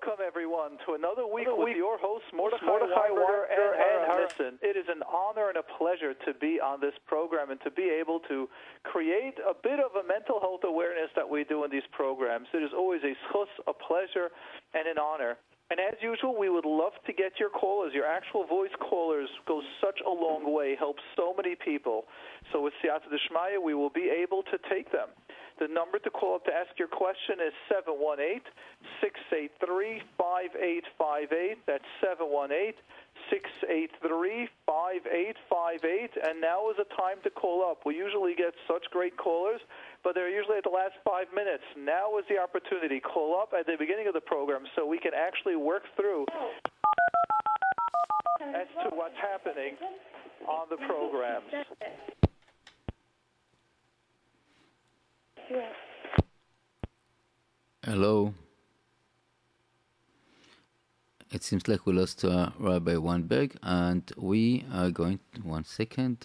Welcome, everyone, to another week with your hosts, Mordechai Winberger and Rav Nissen. It is an honor and a pleasure to be on this program and to be able to create a bit of a mental health awareness that we do in these programs. It is always a schus, a pleasure, and an honor. And as usual, we would love to get your callers. Your actual voice callers goes such a long way, helps so many people. So with Siyata Dishmaya, we will be able to take them. The number to call up to ask your question is 718-683-5858. That's 718-683-5858. And now is the time to call up. We usually get such great callers, but they're usually at the last 5 minutes. Now is the opportunity. Call up at the beginning of the program so we can actually work through as to what's happening on the programs. Hello. It seems like we lost Rabbi Winberg, and we are going to, one second,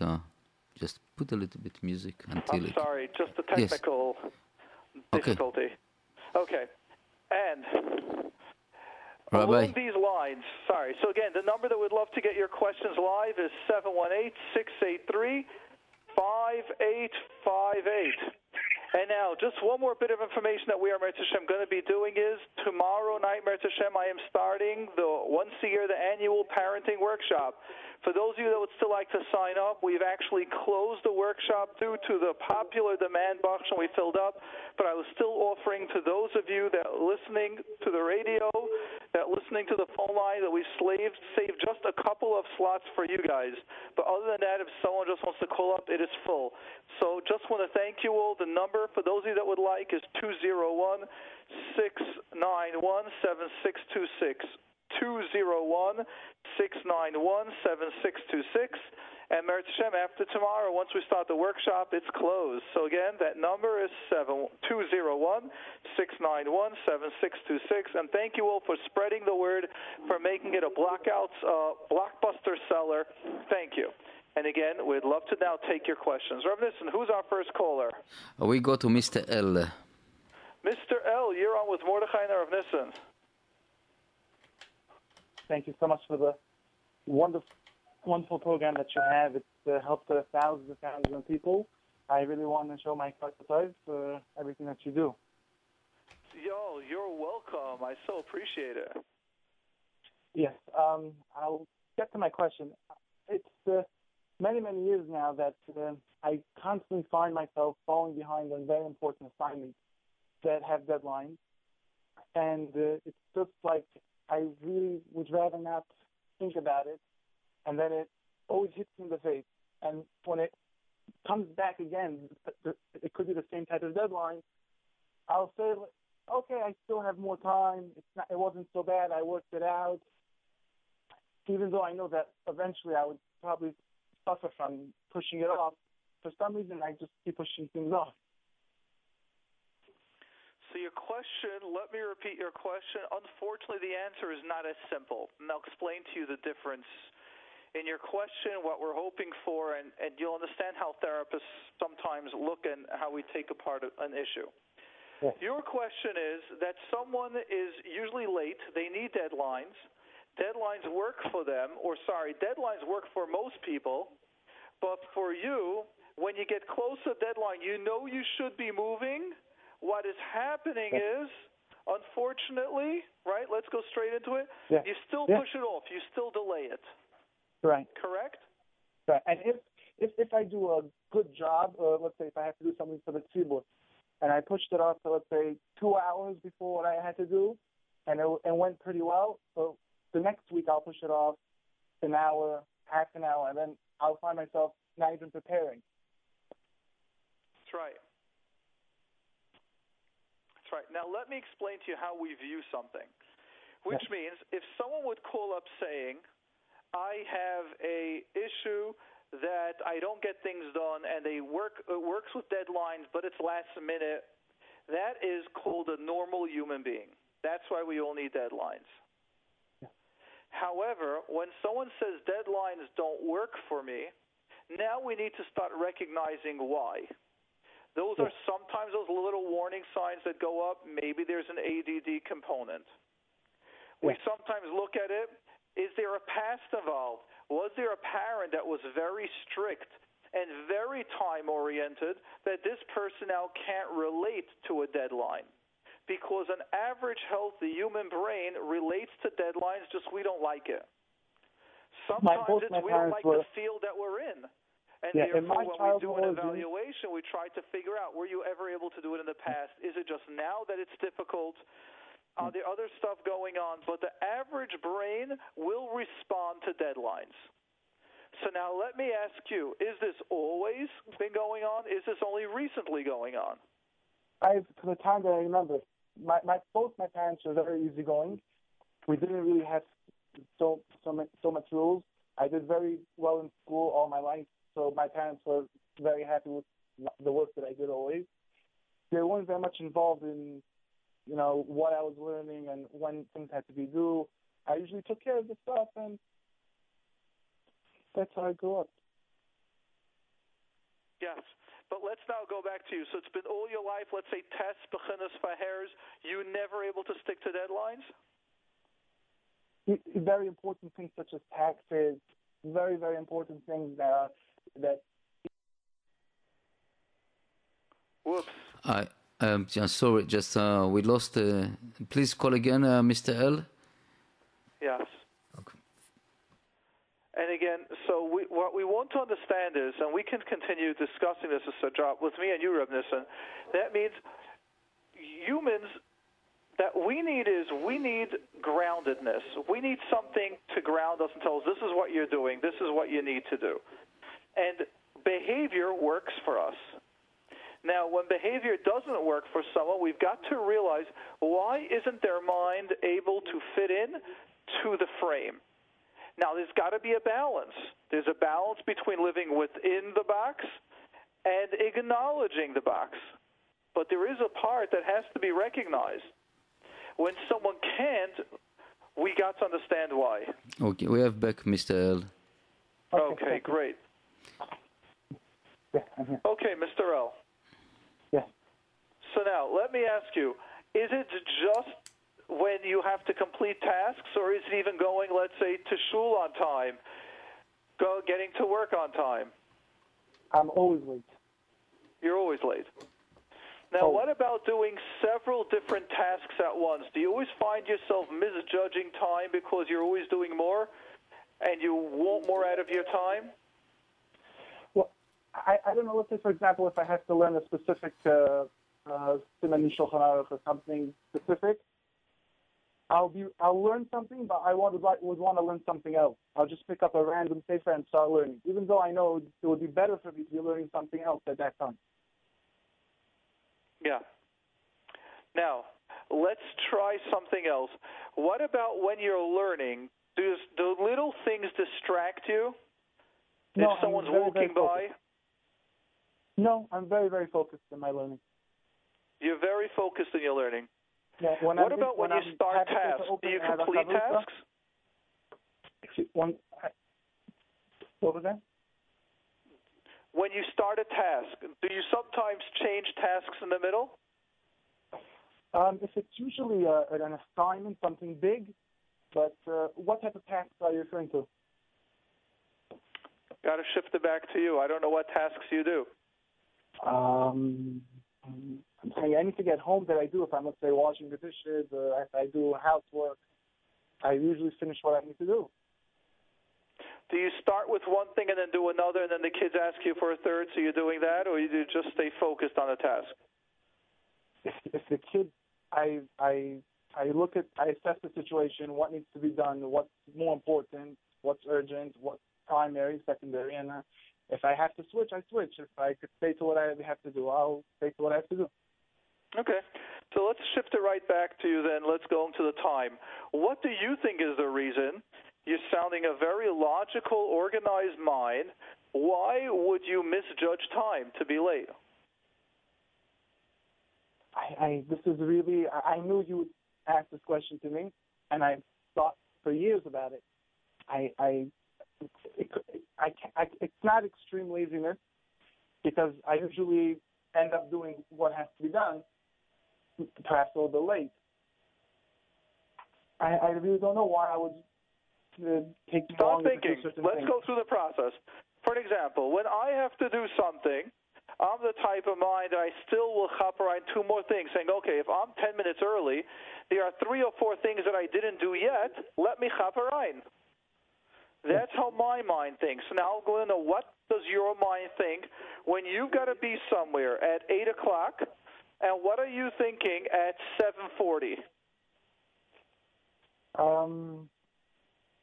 just put a little bit of music until I'm sorry, just a technical difficulty. Okay. And along these lines, so again, the number that we'd love to get your questions live is 718-683-5858. And now, just one more bit of information that we are, Meretz Hashem, going to be doing is tomorrow night, Meretz Hashem, I am starting once a year, the annual parenting workshop. For those of you that would still like to sign up, we've actually closed the workshop due to the popular demand box and we filled up, but I was still offering to those of you that are listening to the radio, that listening to the phone line, that we saved just a couple of slots for you guys. But other than that, if someone just wants to call up, it is full. So just want to thank you all. The number for those of you that would like is 201-691-7626, 201-691-7626, and Meretz Hashem, after tomorrow, once we start the workshop, it's closed. So again, that number is 201-691-7626, and thank you all for spreading the word, for making it a blockbuster seller. Thank you. And again, we'd love to now take your questions. Rav Nissen, who's our first caller? We go to Mr. L. Mr. L, you're on with Mordechai and Rav Nissen. Thank you so much for the wonderful program that you have. It's helped thousands and thousands of people. I really want to show my gratitude for everything that you do. Yo, you're welcome. I so appreciate it. Yes, I'll get to my question. It's many years now that I constantly find myself falling behind on very important assignments that have deadlines. And it's just like I really would rather not think about it. And then it always hits me in the face. And when it comes back again, it could be the same type of deadline. I'll say, okay, I still have more time. It wasn't so bad. I worked it out. Even though I know that eventually I would probably suffer from pushing it off. For some reason, I just keep pushing things off. So your question, let me repeat your question. Unfortunately, the answer is not as simple. And I'll explain to you the difference in your question, what we're hoping for, and you'll understand how therapists sometimes look and how we take apart an issue. Yeah. Your question is that someone is usually late. They need deadlines. Deadlines work for most people, but for you, when you get close to deadline, you know you should be moving. What is happening is, unfortunately, right, let's go straight into it, you still push it off, you still delay it. Right. Correct? Right. And if I do a good job, let's say if I have to do something for the tzibur, and I pushed it off to, let's say, 2 hours before what I had to do, and it went pretty well, so the next week I'll push it off an hour, half an hour, and then I'll find myself not even preparing. That's right. That's right. Now let me explain to you how we view something, which means if someone would call up saying, I have a issue that I don't get things done, and it works with deadlines, but it's last minute, that is called a normal human being. That's why we all need deadlines. However, when someone says deadlines don't work for me, now we need to start recognizing why. Those are sometimes those little warning signs that go up. Maybe there's an ADD component. We sometimes look at it, is there a past involved? Was there a parent that was very strict and very time-oriented that this person now can't relate to a deadline? Because an average healthy human brain relates to deadlines, just we don't like it. Sometimes we don't like the field that we're in. And therefore, when we do an evaluation, we try to figure out, were you ever able to do it in the past? Is it just now that it's difficult? Are there other stuff going on? But the average brain will respond to deadlines. So now let me ask you, is this always been going on? Is this only recently going on? For the time that I remember, both my parents were very easygoing. We didn't really have so much rules. I did very well in school all my life, so my parents were very happy with the work that I did always. They weren't very much involved in, you know, what I was learning and when things had to be due. I usually took care of the stuff, and that's how I grew up. Yes. But let's now go back to you. So it's been all your life, let's say, tests, beginners, fahers, you never able to stick to deadlines? Very important things such as taxes, very, very important things that... Whoops. I'm sorry, just we lost... please call again, Mr. L. Yes. Okay. And again, so what we want to understand is, and we can continue discussing this as a job with me and you, Rav Nissen, that means humans, that we need groundedness. We need something to ground us and tell us, this is what you're doing, this is what you need to do. And behavior works for us. Now, when behavior doesn't work for someone, we've got to realize, why isn't their mind able to fit in to the frame? Now, there's got to be a balance. There's a balance between living within the box and acknowledging the box. But there is a part that has to be recognized. When someone can't, we got to understand why. Okay, we have back Mr. L. Okay, great. Yeah, I'm here. Okay, Mr. L. Yeah. So now, let me ask you, is it just when you have to complete tasks, or is it even going, let's say, to shul on time, getting to work on time? I'm always late. You're always late. Now, What about doing several different tasks at once? Do you always find yourself misjudging time because you're always doing more, and you want more out of your time? Well, I don't know, let's say, for example, if I have to learn a specific Siman Shulchan Aruch or something specific, I'll learn something, but I would want to learn something else. I'll just pick up a random sefer and start learning, even though I know it would be better for me to be learning something else at that time. Yeah. Now, let's try something else. What about when you're learning? Do little things distract you? No, if someone's walking by? No, I'm very, very focused in my learning. You're very focused in your learning. Yeah, what about when you start tasks? Do you complete tasks? What was that? When you start a task, do you sometimes change tasks in the middle? If it's usually an assignment, something big, but what type of tasks are you referring to? Got to shift it back to you. I don't know what tasks you do. I'm saying anything at home that I do, if I'm, let's say, washing the dishes or if I do housework, I usually finish what I need to do. Do you start with one thing and then do another, and then the kids ask you for a third, so you're doing that, or do you just stay focused on a task? If the kids, I look at, I assess the situation, what needs to be done, what's more important, what's urgent, what's primary, secondary, and if I have to switch, I switch. If I could stay to what I have to do, I'll stay to what I have to do. Okay. So let's shift it right back to you then. Let's go into the time. What do you think is the reason? You're sounding a very logical, organized mind. Why would you misjudge time to be late? This is really, I knew you would ask this question to me, and I've thought for years about it. It's not extreme laziness, because I usually end up doing what has to be done, perhaps a little bit late. I really don't know why I would take long to do certain things. Let's go through the process. For an example, when I have to do something, I'm the type of mind that I still will hop around two more things, saying, okay, if I'm 10 minutes early, there are three or four things that I didn't do yet, let me hop around. That's how my mind thinks. Now I'm going to know, what does your mind think when you've got to be somewhere at 8 o'clock, and what are you thinking at 7:40?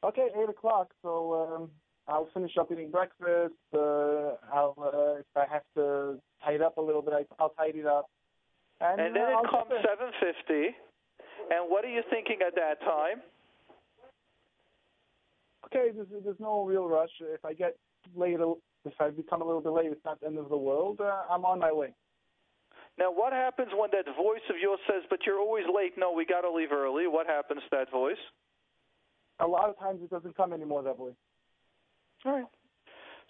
Okay, 8 o'clock, so... I'll finish up eating breakfast. If I have to tie it up a little bit, I'll tidy it up. And then it comes 7:50. And what are you thinking at that time? Okay, there's no real rush. If I get late, if I become a little bit late, it's not the end of the world. I'm on my way. Now, what happens when that voice of yours says, "But you're always late. No, we got to leave early." What happens to that voice? A lot of times, it doesn't come anymore, that voice. All right.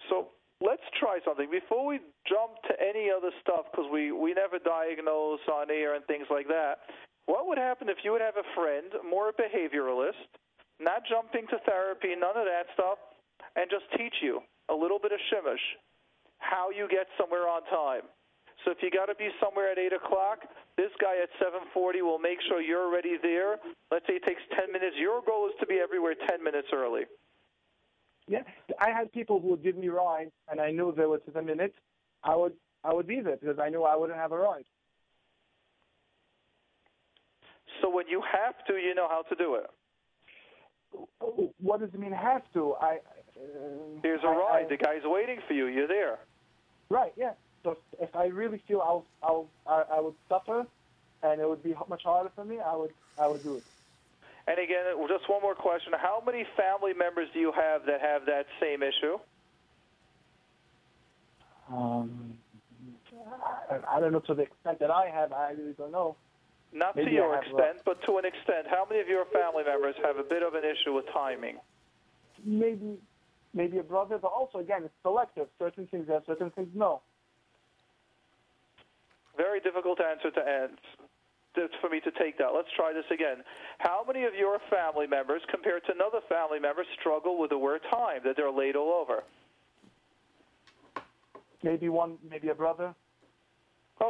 So let's try something. Before we jump to any other stuff, because we never diagnose on air and things like that, what would happen if you would have a friend, more a behavioralist, not jumping to therapy, none of that stuff, and just teach you a little bit of shimish, how you get somewhere on time? So if you got to be somewhere at 8 o'clock, this guy at 7:40 will make sure you're already there. Let's say it takes 10 minutes. Your goal is to be everywhere 10 minutes early. Yeah, I had people who would give me rides, and I knew if it was to the minute, I would be there because I knew I wouldn't have a ride. So when you have to, you know how to do it. What does it mean have to? There's a ride. The guy's waiting for you. You're there. Right. Yeah. So if I really feel I would suffer, and it would be much harder for me, I would do it. And again, just one more question. How many family members do you have that same issue? I don't know to the extent that I have. I really don't know. Not to your extent, but to an extent. How many of your family members have a bit of an issue with timing? Maybe a brother, but also, again, it's selective. Certain things yes, certain things no. Very difficult answer to answer. For me to take that. Let's try this again. How many of your family members, compared to another family member, struggle with the word time, that they're laid all over? Maybe one, maybe a brother.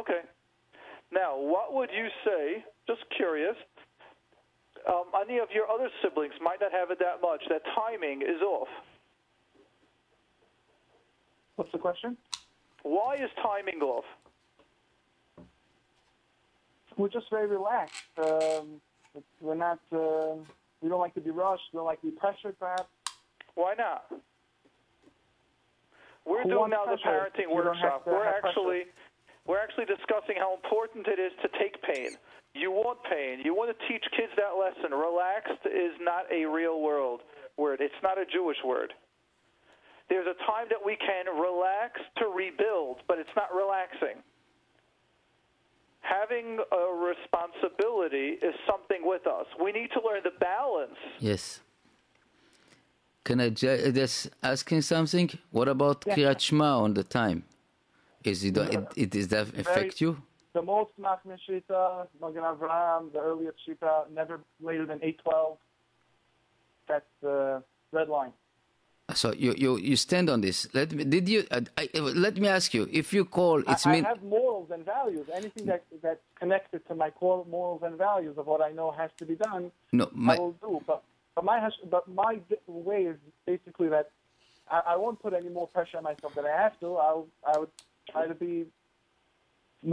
Okay. Now, what would you say, just curious, any of your other siblings might not have it that much, that timing is off? What's the question? Why is timing off? We're just very relaxed. We're not. We don't like to be rushed. We don't like to be pressured, perhaps. Why not? We're doing now the parenting workshop. We're actually discussing how important it is to take pain. You want pain. You want to teach kids that lesson. Relaxed is not a real world word. It's not a Jewish word. There's a time that we can relax to rebuild, but it's not relaxing. Having a responsibility is something with us. We need to learn the balance. Yes. Can I just asking something? What about Kriyat Shema on the time? Does that affect you? The most Machmir Shita, Magen Avraham, the earliest Shita, never later than 8:12. That's the red line. So you stand on this. Let me ask you. If you call, I have morals and values. Anything that's connected to my core morals and values of what I know has to be done, I will do. But my way is basically that I won't put any more pressure on myself than I have to. I would try to be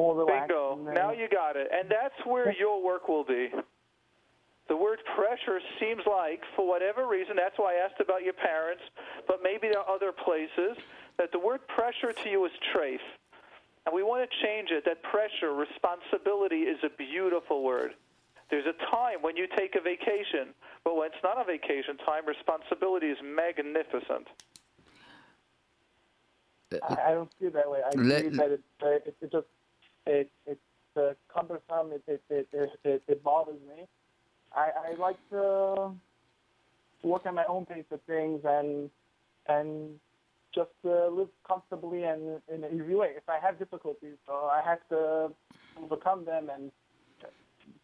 more relaxed. Bingo. Now you got it, and that's where your work will be. The word pressure seems like, for whatever reason, that's why I asked about your parents, but maybe there are other places, that the word pressure to you is treif. And we want to change it, that pressure, responsibility is a beautiful word. There's a time when you take a vacation, but when it's not a vacation time, responsibility is magnificent. I don't see it that way. I see that it's cumbersome, it bothers me. I like to work on my own pace of things and just live comfortably and in an easy way. If I have difficulties, so I have to overcome them and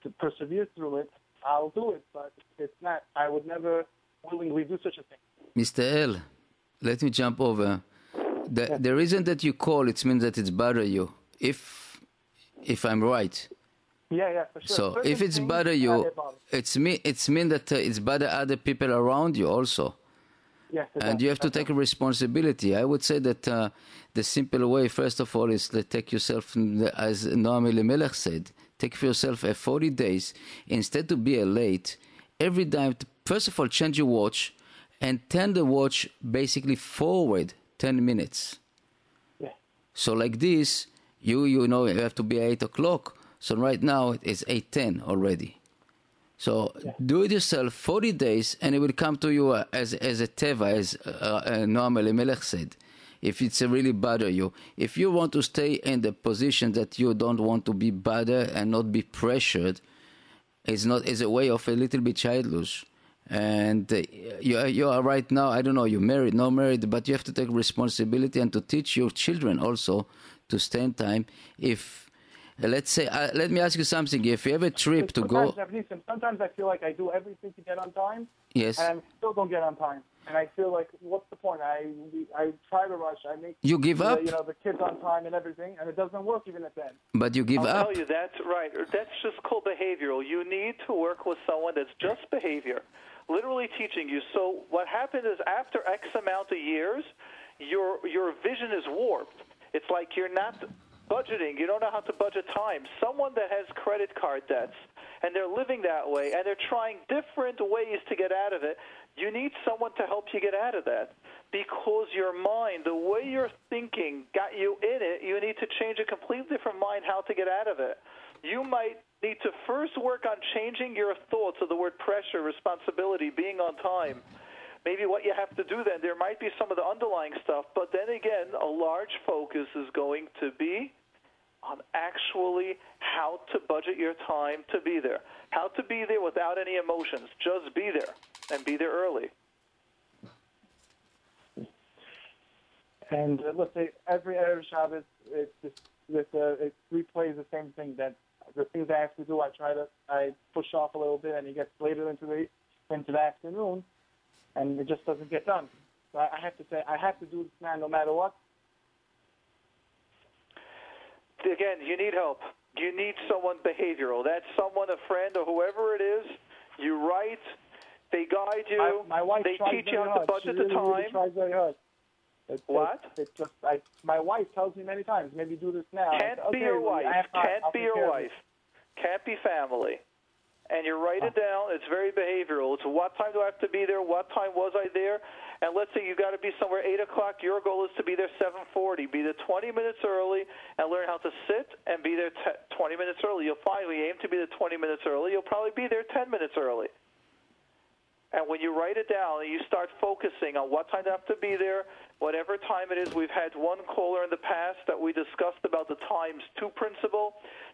to persevere through it. I'll do it, but it's not. I would never willingly do such a thing. Mr. L, let me jump over. The reason that you call, it means that it's bother you. If I'm right. Yeah, for sure. So if it's bother you, it's mean that it's bother other people around you also. Yes, and you have to take responsibility. I would say that the simple way, first of all, is to take yourself, as Noam Elimelech said, take for yourself a 40 days. Instead to be late, every time, first of all, change your watch and turn the watch basically forward 10 minutes. Yeah. So like this, you know you have to be at 8 o'clock. So right now it's 8:10 already. So do it yourself 40 days, and it will come to you as a teva, as Noam Elimelech said, if it's really bother you. If you want to stay in the position that you don't want to be bothered and not be pressured, is a way of a little bit childish. And you are right now, I don't know, you're married, not married, but you have to take responsibility and to teach your children also to stay in time. If let's say, let me ask you something. If you have a trip to go... Sometimes I feel like I do everything to get on time. Yes. And I still don't get on time. And I feel like, what's the point? I try to rush. I make... You give up? The kids on time and everything, and it doesn't work even at that. But you give up? I'll tell you, that's right. That's just called behavioral. You need to work with someone that's just behavior, literally teaching you. So what happened is after X amount of years, your vision is warped. It's like you're not... budgeting, you don't know how to budget time. Someone that has credit card debts, and they're living that way, and they're trying different ways to get out of it, you need someone to help you get out of that. Because your mind, the way you're thinking got you in it, you need to change a completely different mind how to get out of it. You might need to first work on changing your thoughts of the word pressure, responsibility, being on time. Maybe what you have to do then, there might be some of the underlying stuff, but then again, a large focus is going to be on actually how to budget your time to be there. How to be there without any emotions. Just be there, and be there early. And let's say every Erev Shabbos, it replays the same thing. That the things I have to do, I push off a little bit, and it gets later into the afternoon. And it just doesn't get done. So I have to say, I have to do this now no matter what. Again, you need help. You need someone behavioral. That's someone, a friend, or whoever it is. You write. They guide you. My wife they tries teach you how to budget the time. Really tries very hard. My wife tells me many times, maybe do this now. Can't be your wife. Can't be your wife. Can't be family. And you write it down. It's very behavioral. It's what time do I have to be there? What time was I there? And let's say you've got to be somewhere 8 o'clock. Your goal is to be there 7:40. Be there 20 minutes early and learn how to sit and be there 20 minutes early. You'll finally aim to be there 20 minutes early. You'll probably be there 10 minutes early. And when you write it down and you start focusing on what time do I have to be there, whatever time it is, we've had one caller in the past that we discussed about the times 2 principle,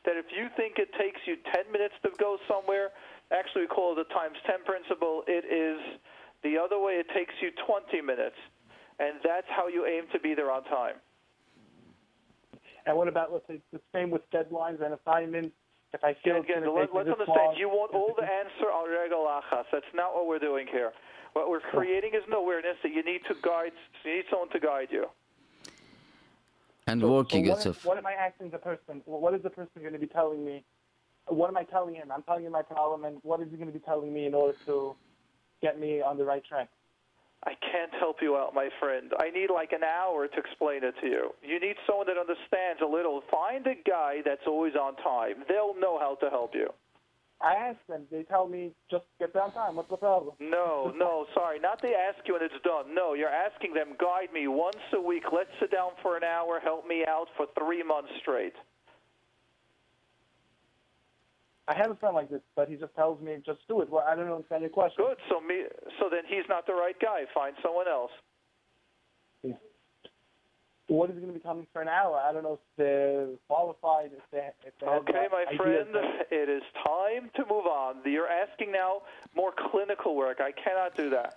that if you think it takes you 10 minutes to go somewhere, actually we call it the times 10 principle, it is the other way, it takes you 20 minutes. And that's how you aim to be there on time. And what about, let's say, the same with deadlines and assignments? If I feel again, let's understand, you want all the answer on regel achas. That's not what we're doing here. What we're creating is an awareness that you need to guide. You need someone to guide you. And working itself. What am I asking the person? What is the person going to be telling me? What am I telling him? I'm telling him my problem, and what is he going to be telling me in order to get me on the right track? I can't help you out, my friend. I need like an hour to explain it to you. You need someone that understands a little. Find a guy that's always on time. They'll know how to help you. I ask them. They tell me, just get there on time. What's the problem? No, sorry. Not they ask you and it's done. No, you're asking them, guide me once a week. Let's sit down for an hour. Help me out for 3 months straight. I have a friend like this, but he just tells me, just do it. Well, I don't understand your question. Good. So then he's not the right guy. Find someone else. Yeah. What is he going to be coming for an hour? I don't know if they're qualified. If they okay, my friend, it is time to move on. You're asking now more clinical work. I cannot do that.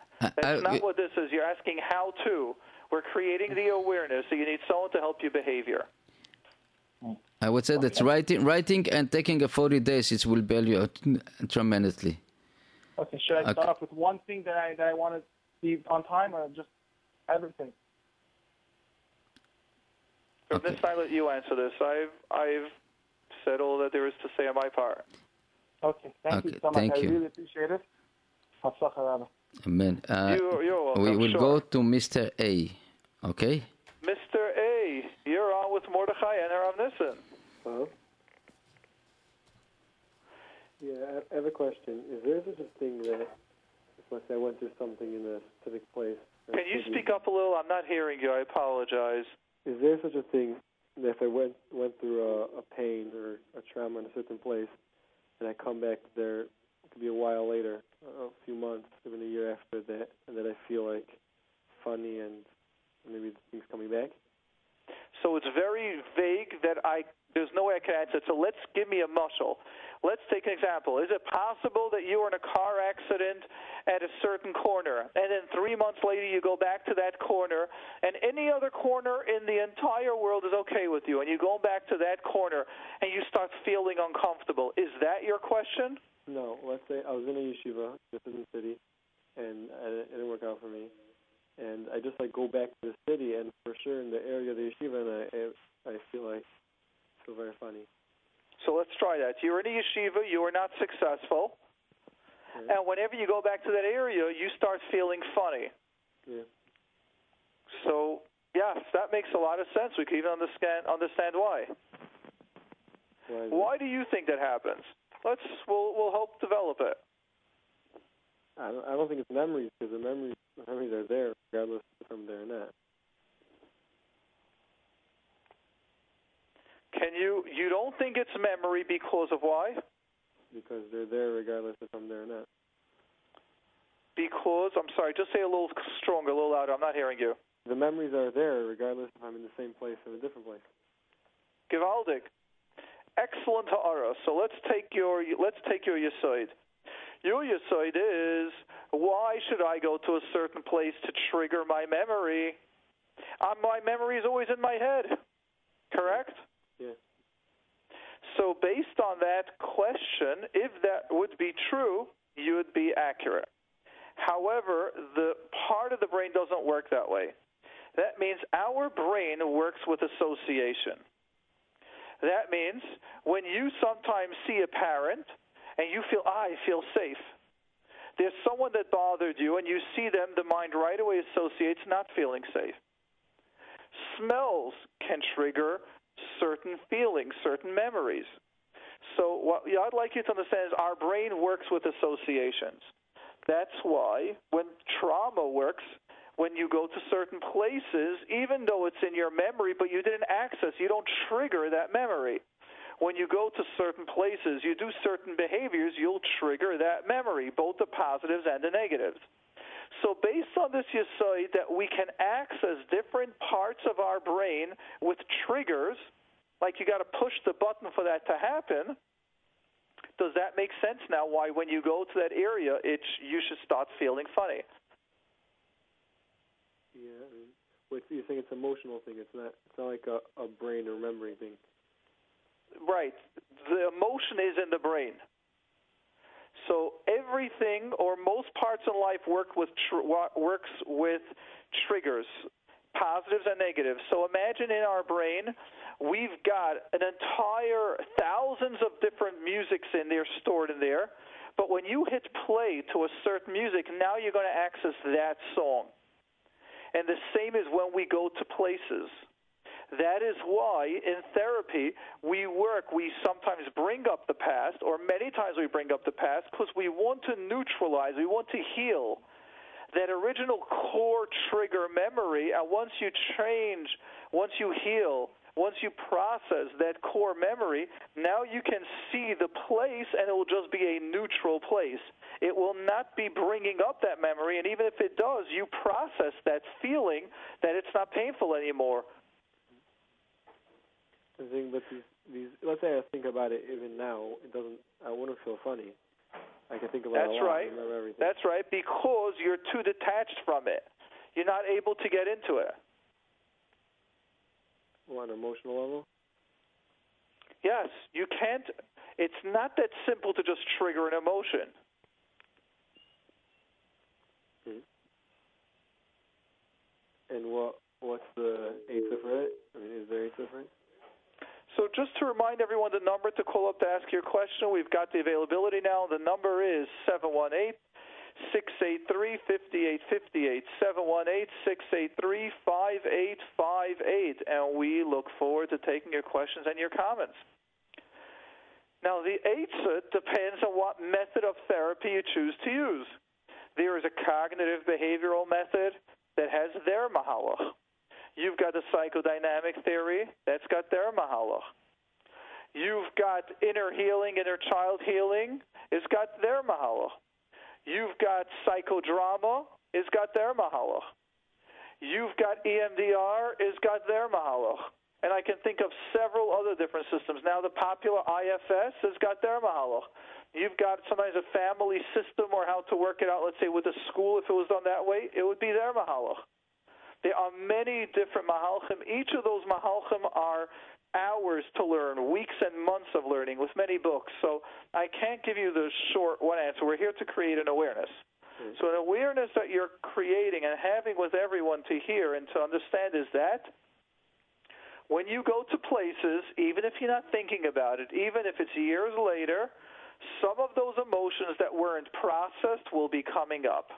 That's not what this is. You're asking how to. We're creating the awareness, so you need someone to help your behavior. I would say that writing and taking a 40 days, it will value tremendously. Okay, should I start off with one thing that I want to be on time, or just everything? From this, I let you answer this. I've said all that there is to say on my part. Okay, thank you so much. I really appreciate it. Amen. You're welcome. We will go to Mr. A. Okay? Mr. A, you're on with Mordechai and Rav Nissen. Hello? Yeah, I have a question. Is there such a thing that, let's say I went through something in a specific place... Can you speak up a little? I'm not hearing you. I apologize. Is there such a thing that if I went through a pain or a trauma in a certain place, and I come back there, it could be a while later, a few months, even a year after that, and then I feel like funny and maybe the thing's coming back? So it's very vague that there's no way I can answer it. So let's give me a muscle. Let's take an example. Is it possible that you were in a car accident at a certain corner, and then 3 months later you go back to that corner, and any other corner in the entire world is okay with you, and you go back to that corner, and you start feeling uncomfortable? Is that your question? No. Let's say I was in a yeshiva, this is in the city, and it didn't work out for me. And I just, go back to the city, and for sure in the area of the yeshiva, and I feel like it's so very funny. So let's try that. You're in a yeshiva. You are not successful. Yeah. And whenever you go back to that area, you start feeling funny. Yeah. So, yes, that makes a lot of sense. We can even understand why. Why do you think that happens? We'll help develop it. I don't think it's memories, because the memories are there, regardless if I'm there or not. You don't think it's memory because of why? Because they're there regardless if I'm there or not. Because, I'm sorry, just say a little stronger, a little louder, I'm not hearing you. The memories are there regardless if I'm in the same place or a different place. Givaldik. Excellent ha'ara. So let's take your yisoid. Your yisoid is, why should I go to a certain place to trigger my memory? My memory is always in my head, correct? Yeah. So based on that question, if that would be true, you would be accurate. However, the part of the brain doesn't work that way. That means our brain works with association. That means when you sometimes see a parent and you feel, I feel safe, there's someone that bothered you and you see them, the mind right away associates not feeling safe. Smells can trigger certain feelings, certain memories. So what I'd like you to understand is our brain works with associations. That's why when trauma works, when you go to certain places, even though it's in your memory, but you didn't access, you don't trigger that memory. When you go to certain places, you do certain behaviors, you'll trigger that memory, both the positives and the negatives. So based on this, you say that we can access different parts of our brain with triggers, like you got to push the button for that to happen. Does that make sense now, why when you go to that area, you should start feeling funny? Yeah, you think it's an emotional thing. It's not like a brain remembering thing. Right. The emotion is in the brain. So everything, or most parts in life, works with triggers, positives and negatives. So imagine in our brain, we've got an entire thousands of different musics in there, stored in there. But when you hit play to a certain music, now you're going to access that song. And the same is when we go to places. That is why in therapy we sometimes bring up the past, or many times we bring up the past, because we want to neutralize, we want to heal that original core trigger memory. And once you change, once you heal, once you process that core memory, now you can see the place and it will just be a neutral place. It will not be bringing up that memory, and even if it does, you process that feeling that it's not painful anymore. The thing, but let's say I think about it even now, I wouldn't feel funny. I can think about it a lot. Right. And remember everything. That's right, because you're too detached from it. You're not able to get into it. Well, on an emotional level? Yes, you can't. It's not that simple to just trigger an emotion. And what's the Eitzah for it? I mean, is there Eitzah for it? So just to remind everyone the number to call up to ask your question, we've got the availability now. The number is 718-683-5858, 718-683-5858. And we look forward to taking your questions and your comments. Now, the Eitzah depends on what method of therapy you choose to use. There is a cognitive behavioral method that has their mahalach. You've got the psychodynamic theory that's got their mahalach. You've got inner healing, inner child healing, it's got their mahalach. You've got psychodrama, it's got their mahalach. You've got EMDR, it's got their mahalach. And I can think of several other different systems. Now the popular IFS has got their mahalach. You've got sometimes a family system or how to work it out, let's say with a school, if it was done that way, it would be their mahalach. There are many different mahalchim. Each of those mahalchim are hours to learn, weeks and months of learning with many books. So I can't give you the short one answer. We're here to create an awareness. So an awareness that you're creating and having with everyone to hear and to understand is that when you go to places, even if you're not thinking about it, even if it's years later, some of those emotions that weren't processed will be coming up.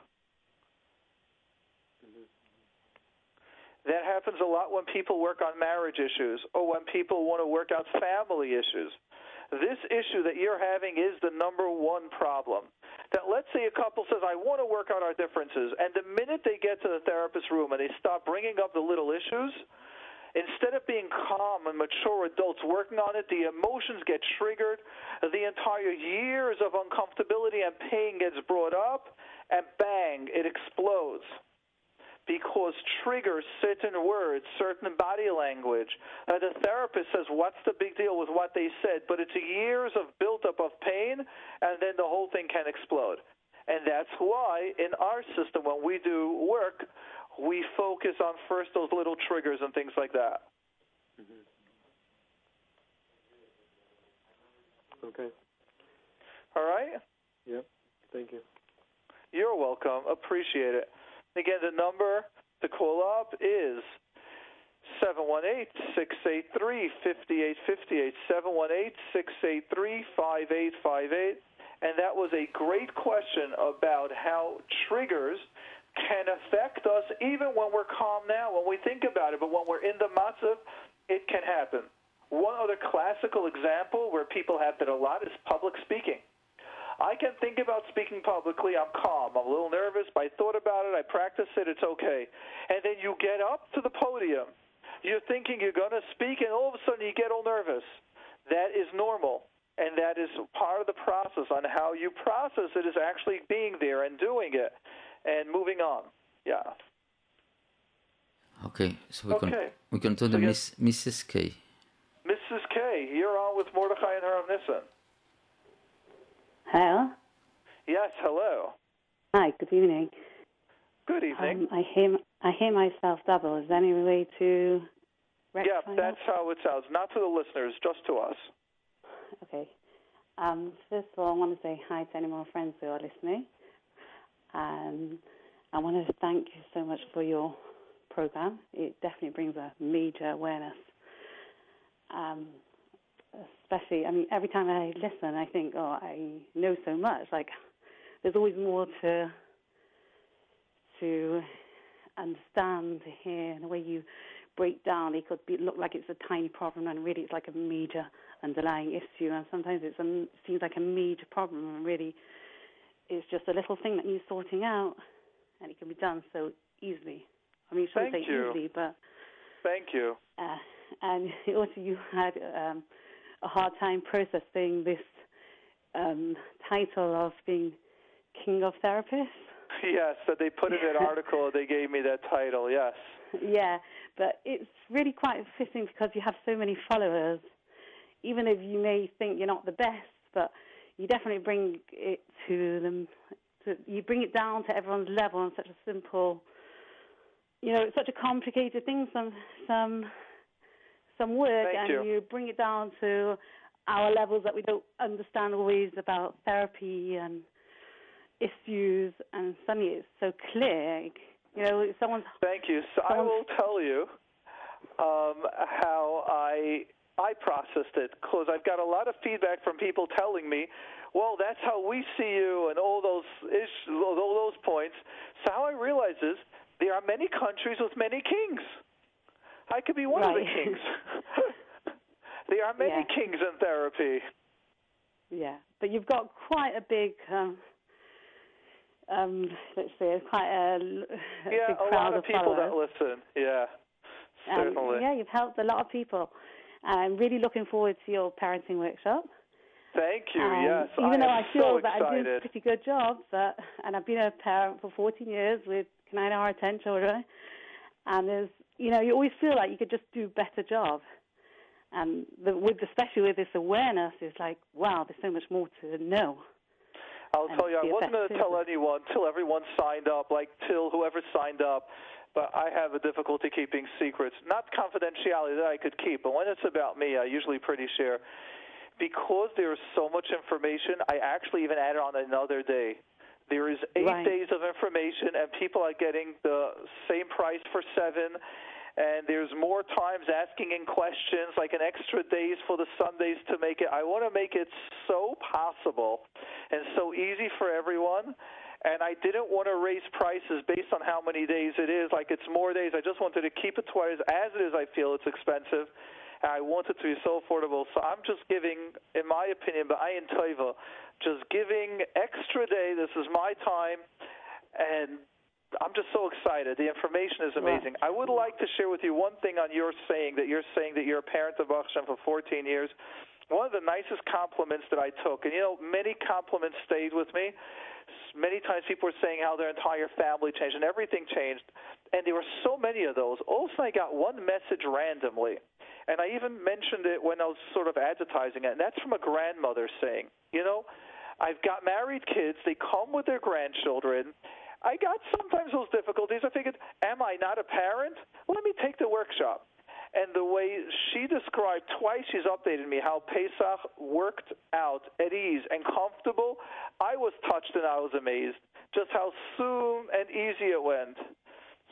That happens a lot when people work on marriage issues or when people want to work out family issues. This issue that you're having is the number one problem. That let's say a couple says, I want to work out our differences, and the minute they get to the therapist's room and they stop bringing up the little issues, instead of being calm and mature adults working on it, the emotions get triggered, the entire years of uncomfortability and pain gets brought up, and bang, it explodes. Because triggers, certain words, certain body language. The therapist says, what's the big deal with what they said? But it's years of buildup of pain, and then the whole thing can explode. And that's why in our system, when we do work, we focus on first those little triggers and things like that. Okay. All right? Yep. Thank you. You're welcome. Appreciate it. Again, the number to call up is 718-683-5858, 718-683-5858. And that was a great question about how triggers can affect us even when we're calm now, when we think about it. But when we're in the matzav, it can happen. One other classical example where people have that a lot is public speaking. I can think about speaking publicly, I'm calm, I'm a little nervous, but I thought about it, I practiced it, it's okay. And then you get up to the podium, you're thinking you're going to speak, and all of a sudden you get all nervous. That is normal, and that is part of the process on how you process it is actually being there and doing it and moving on. Yeah. Okay, so we can turn to Mrs. K. Mrs. K, you're on with Mordechai and Rav Nissen. Hello? Yes, hello. Hi, good evening. Good evening. I hear myself double. Is there any way to rectify that? Yeah, that's how it sounds. Not to the listeners, just to us. Okay. First of all, I want to say hi to any more friends who are listening. I want to thank you so much for your program. It definitely brings a major awareness. Especially, I mean, every time I listen, I think, oh, I know so much. Like, there's always more to understand, to hear. And the way you break down, it could look like it's a tiny problem, and really it's like a major underlying issue. And sometimes it seems like a major problem, and really it's just a little thing that needs sorting out, and it can be done so easily. I mean, I shouldn't say easily, but... Thank you. And also you had... a hard time processing this title of being king of therapists. Yes, so they put in an article, they gave me that title, yes. Yeah, but it's really quite fitting because you have so many followers, even if you may think you're not the best, but you definitely bring it to them, you bring it down to everyone's level on such a simple, you know, it's such a complicated thing, some work. Thank and you bring it down to our levels that we don't understand always about therapy and issues and suddenly it's so clear. You know, someone's... Thank you. So I will tell you how I processed it, because I've got a lot of feedback from people telling me, well, that's how we see you and all those issues, all those points. So how I realize is there are many countries with many kings. I could be one of the kings. There are many kings in therapy. Yeah, but you've got quite a big... let's see, quite a big crowd, a lot of people that listen. Yeah, certainly. Yeah, you've helped a lot of people. I'm really looking forward to your parenting workshop. Thank you. Yes, even though I feel that I do a pretty good job, and I've been a parent for 14 years with 9 or 10 children, and there's, you know, you always feel like you could just do a better job, and especially with this awareness, it's like, wow, there's so much more to know. I'll tell you, I wasn't going to tell anyone till everyone signed up, till whoever signed up. But I have a difficulty keeping secrets, not confidentiality that I could keep. But when it's about me, I usually pretty share. Because there is so much information, I actually even added on another day. There is 8 days of information, and people are getting the same price for 7. And there's more times asking in questions, like an extra days for the Sundays to make it. I want to make it so possible and so easy for everyone. And I didn't want to raise prices based on how many days it is. Like, it's more days. I just wanted to keep it to what it is. As it is, I feel it's expensive. And I want it to be so affordable. So I'm just giving, in my opinion, but I in Teva, just giving extra day. This is my time. And I'm just so excited. The information is amazing. Wow. I would like to share with you one thing on your saying that you're a parent of Baruch Hashem for 14 years. One of the nicest compliments that I took, and, you know, many compliments stayed with me. Many times people were saying how their entire family changed and everything changed, and there were so many of those. Also, I got one message randomly, and I even mentioned it when I was sort of advertising it, and that's from a grandmother saying, you know, I've got married kids. They come with their grandchildren. I got sometimes those difficulties. I figured, am I not a parent? Let me take the workshop. And the way she described twice, she's updated me, how Pesach worked out at ease and comfortable. I was touched and I was amazed just how soon and easy it went.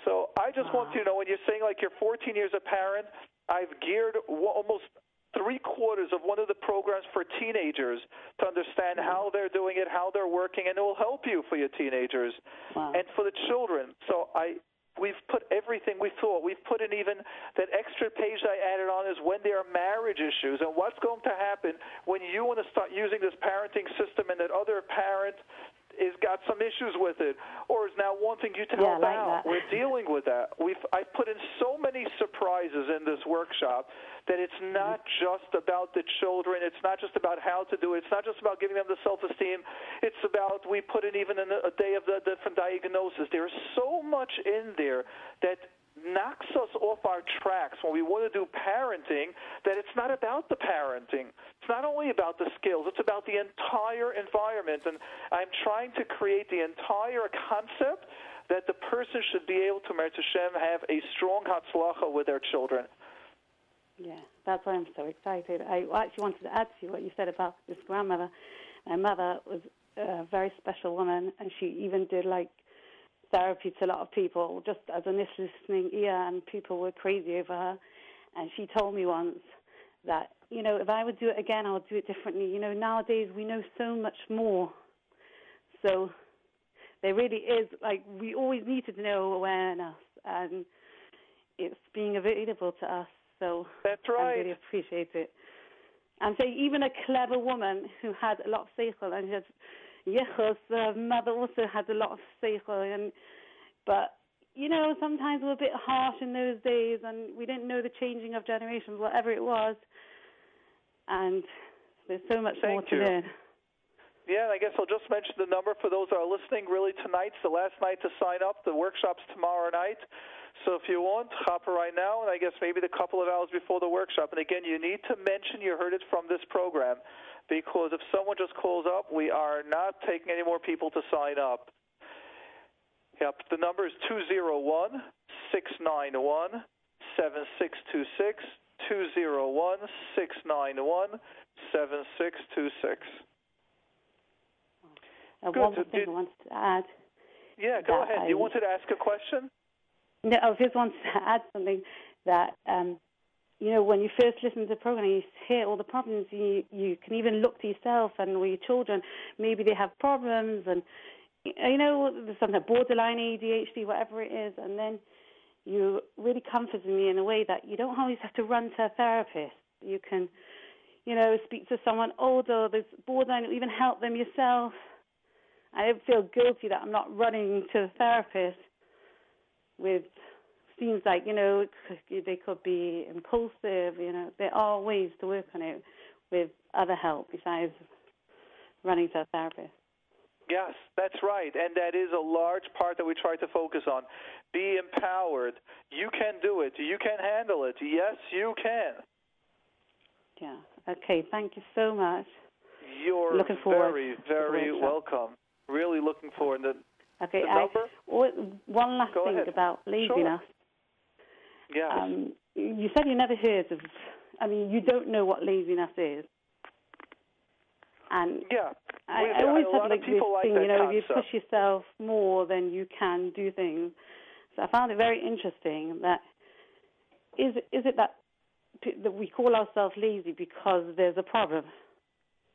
So I just want you to know, when you're saying like you're 14 years a parent, I've geared almost 3/4 of one of the programs for teenagers to understand how they're doing it, how they're working, and it will help you for your teenagers and for the children. So we've put everything we thought. We've put in even that extra page I added on is when there are marriage issues and what's going to happen when you want to start using this parenting system and that other parent has got some issues with it or is now wanting you to help out. That. We're dealing with that. I've put in so many surprises in this workshop that it's not just about the children. It's not just about how to do it. It's not just about giving them the self-esteem. It's about we put in even a day of the different diagnosis. There is so much in there that knocks us off our tracks when we want to do parenting, that it's not about the parenting. It's not only about the skills. It's about the entire environment. And I'm trying to create the entire concept that the person should be able to, Meretz Hashem, have a strong hatzlacha with their children. Yeah, that's why I'm so excited. I actually wanted to add to what you said about this grandmother. My mother was a very special woman, and she even did, therapy to a lot of people, just as a listening ear, and people were crazy over her. And she told me once that, you know, if I would do it again, I would do it differently. You know, nowadays we know so much more. So there really is, we always need to know awareness, and it's being available to us. So that's right. I really appreciate it. And so even a clever woman who had a lot of seichel, and she had... Yes, mother also had a lot of seichel, but, you know, sometimes we're a bit harsh in those days, and we didn't know the changing of generations, whatever it was, and there's so much more to learn. Yeah, and I guess I'll just mention the number for those that are listening. Really, tonight's the last night to sign up. The workshop's tomorrow night. So if you want, hop right now, and I guess maybe the couple of hours before the workshop. And again, you need to mention you heard it from this program, because if someone just calls up, we are not taking any more people to sign up. Yep, the number is 201-691-7626, 201-691-7626. One thing I wanted to add. Yeah, go ahead. You wanted to ask a question? No, I just wanted to add something that, you know, when you first listen to the program, you hear all the problems, you can even look to yourself and all your children. Maybe they have problems and, you know, there's something like borderline ADHD, whatever it is, and then you really comforted me in a way that you don't always have to run to a therapist. You can, you know, speak to someone older, there's borderline, or even help them yourself. I don't feel guilty that I'm not running to a therapist with things like, you know, they could be impulsive, you know. There are ways to work on it with other help besides running to a therapist. Yes, that's right, and that is a large part that we try to focus on. Be empowered. You can do it. You can handle it. Yes, you can. Yeah, okay, thank you so much. You're very, very welcome. Really looking forward to the, okay, the number. One last thing about laziness. Sure. Yes. You said you never heard of, I mean, you don't know what laziness is. And yeah, I always had like this thing, you know, if you push yourself more than you can do things. So I found it very interesting that is it that we call ourselves lazy because there's a problem,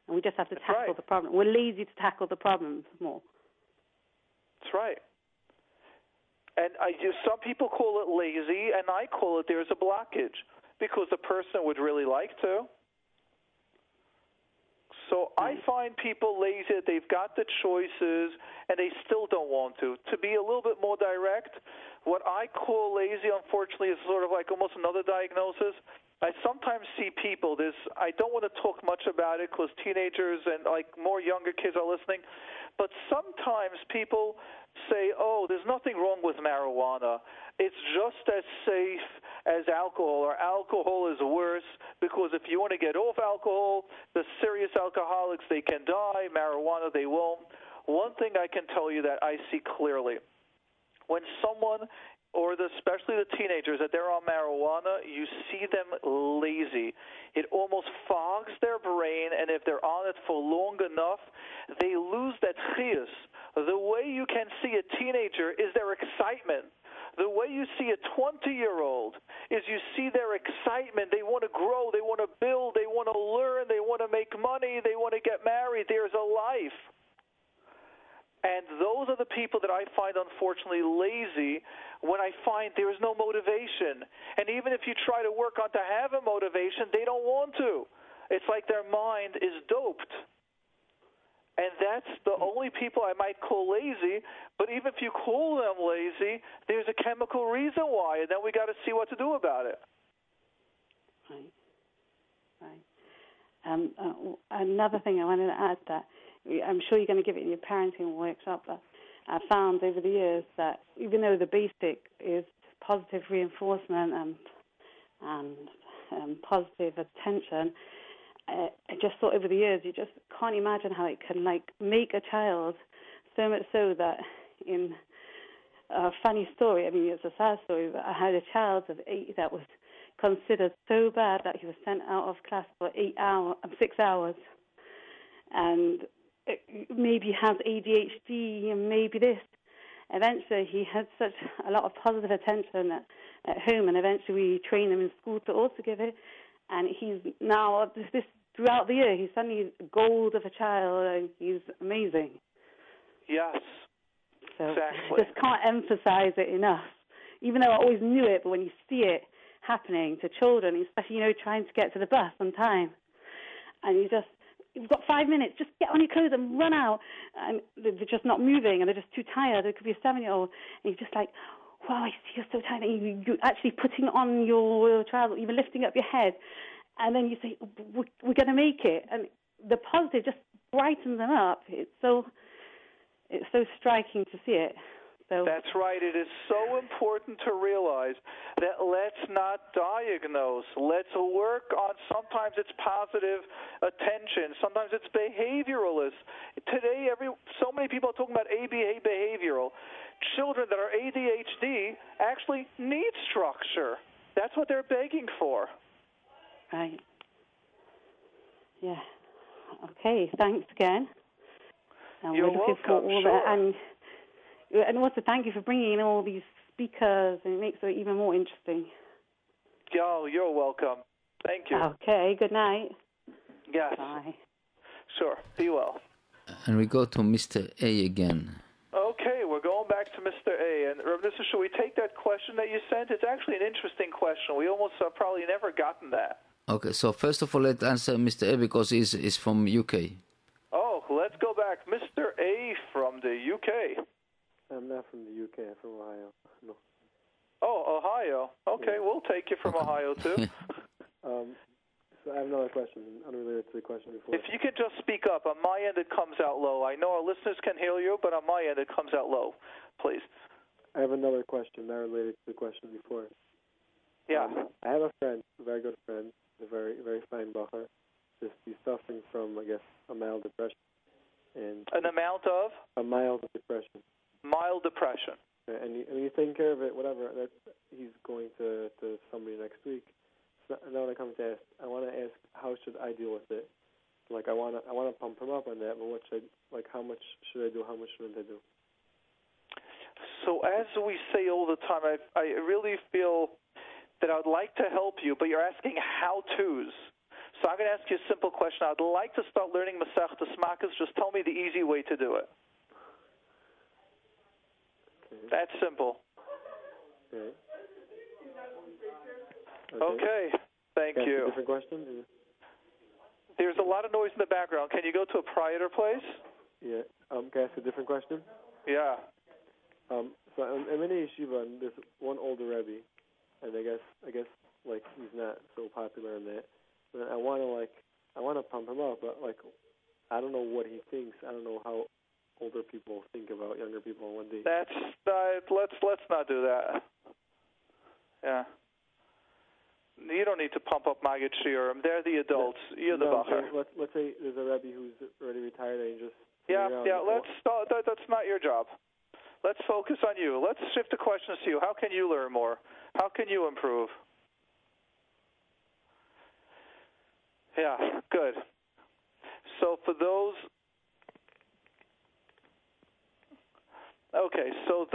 and we just have to tackle the problem. We're lazy to tackle the problem more. That's right. And some people call it lazy, and I call it there's a blockage because the person would really like to. So I find people lazy that they've got the choices and they still don't want to. To be a little bit more direct, what I call lazy, unfortunately, is sort of like almost another diagnosis. I sometimes see people, I don't want to talk much about it because teenagers and like more younger kids are listening, but sometimes people say, oh, there's nothing wrong with marijuana. It's just as safe as alcohol, or alcohol is worse because if you want to get off alcohol, the serious alcoholics, they can die. Marijuana, they won't. One thing I can tell you that I see clearly, when someone, or especially the teenagers, that they're on marijuana, you see them lazy. It almost fogs their brain, and if they're on it for long enough, they lose that chiyus. The way you can see a teenager is their excitement. The way you see a 20-year-old is you see their excitement. They want to grow. They want to build. They want to learn. They want to make money. They want to get married. There's a life. And those are the people that I find, unfortunately, lazy when I find there is no motivation. And even if you try to work on to have a motivation, they don't want to. It's like their mind is doped. And that's the only people I might call lazy. But even if you call them lazy, there's a chemical reason why, and then we got to see what to do about it. Right. Right. Another thing I wanted to add that, I'm sure you're going to give it in your parenting workshop, but I've found over the years that even though the basic is positive reinforcement and positive attention, I just thought over the years you just can't imagine how it can like make a child so much so that in a funny story, I mean it's a sad story, but I had a child of 8 that was considered so bad that he was sent out of class for 6 hours, and maybe has ADHD and maybe this. Eventually he had such a lot of positive attention at home, and eventually we trained him in school to also give it, and he's now, this throughout the year, he's suddenly gold of a child and he's amazing. Yes, so exactly. I just can't emphasize it enough. Even though I always knew it, but when you see it happening to children, especially, you know, trying to get to the bus on time, and you just, you've got 5 minutes, just get on your clothes and run out. And they're just not moving and they're just too tired. It could be a 7-year-old. And you're just like, wow, I see you're so tired. And you're actually putting on your trousers, even lifting up your head. And then you say, we're going to make it. And the positive just brightens them up. It's so striking to see it. That's right. It is so important to realize that let's not diagnose. Let's work on, sometimes it's positive attention. Sometimes it's behavioralist. Today, so many people are talking about ABA behavioral. Children that are ADHD actually need structure. That's what they're begging for. Right. Yeah. Okay. Thanks again. and you're we're looking welcome, for all sure. that. And also, thank you for bringing in all these speakers, and it makes it even more interesting. Oh, you're welcome. Thank you. Okay, good night. Yes. Bye. Sure, be well. And we go to Mr. A again. Okay, we're going back to Mr. A. And Rav Nissen, should we take that question that you sent? It's actually an interesting question. We almost probably never gotten that. Okay, so first of all, let's answer Mr. A because he's from UK. Oh, let's go back. Mr. A from the UK. I'm not from the UK. I'm from Ohio. No. Oh, Ohio. Okay, yeah. We'll take you from Ohio, too. So I have another question, unrelated to the question before. If you could just speak up. On my end, it comes out low. I know our listeners can hear you, but on my end, it comes out low. Please. I have another question, not related to the question before. Yeah. I have a friend, a very good friend, a very, very fine bacher. He's suffering from, I guess, a mild depression. And an amount of? A mild depression. Mild depression. And he's taking care of it, whatever. He's going to somebody next week. Now when I come to ask, I want to ask, how should I deal with it? Like, I want to pump him up on that, but what should I, like, how much should I do? How much shouldn't I do? So as we say all the time, I really feel that I would like to help you, but you're asking how-tos. So I'm going to ask you a simple question. I'd like to start learning Masechtas Makkos. Just tell me the easy way to do it. Okay. That's simple. Okay. Okay. Thank you. A different question? There's a lot of noise in the background. Can you go to a quieter place? Yeah. Can I ask a different question? Yeah. So I'm in a yeshiva, and there's one older Rebbe, and I guess like he's not so popular in that. And I want to pump him up, but like I don't know what he thinks. I don't know how older people think about younger people on one day. Let's not do that. Yeah. You don't need to pump up Maggid Shiurim. They're the adults. You're the bacher. Let's say there's a Rebbe who's already retired and just... Yeah, let's... That's not your job. Let's focus on you. Let's shift the questions to you. How can you learn more? How can you improve? Yeah, good. So for those... Okay, so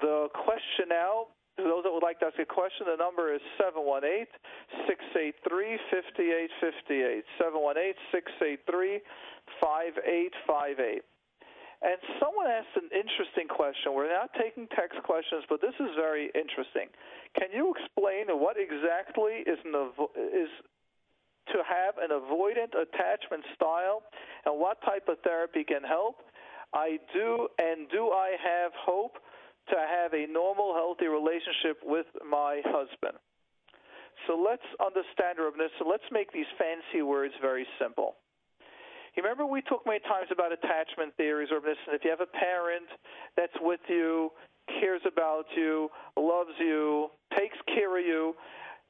the question now... For those that would like to ask a question, the number is 718-683-5858, 718-683-5858. And someone asked an interesting question. We're not taking text questions, but this is very interesting. Can you explain what exactly is to have an avoidant attachment style and what type of therapy can help? Do I have hope to have a normal, healthy relationship with my husband? So let's understand, Rav Nissen, let's make these fancy words very simple. You remember we talked many times about attachment theories, Rav Nissen. If you have a parent that's with you, cares about you, loves you, takes care of you,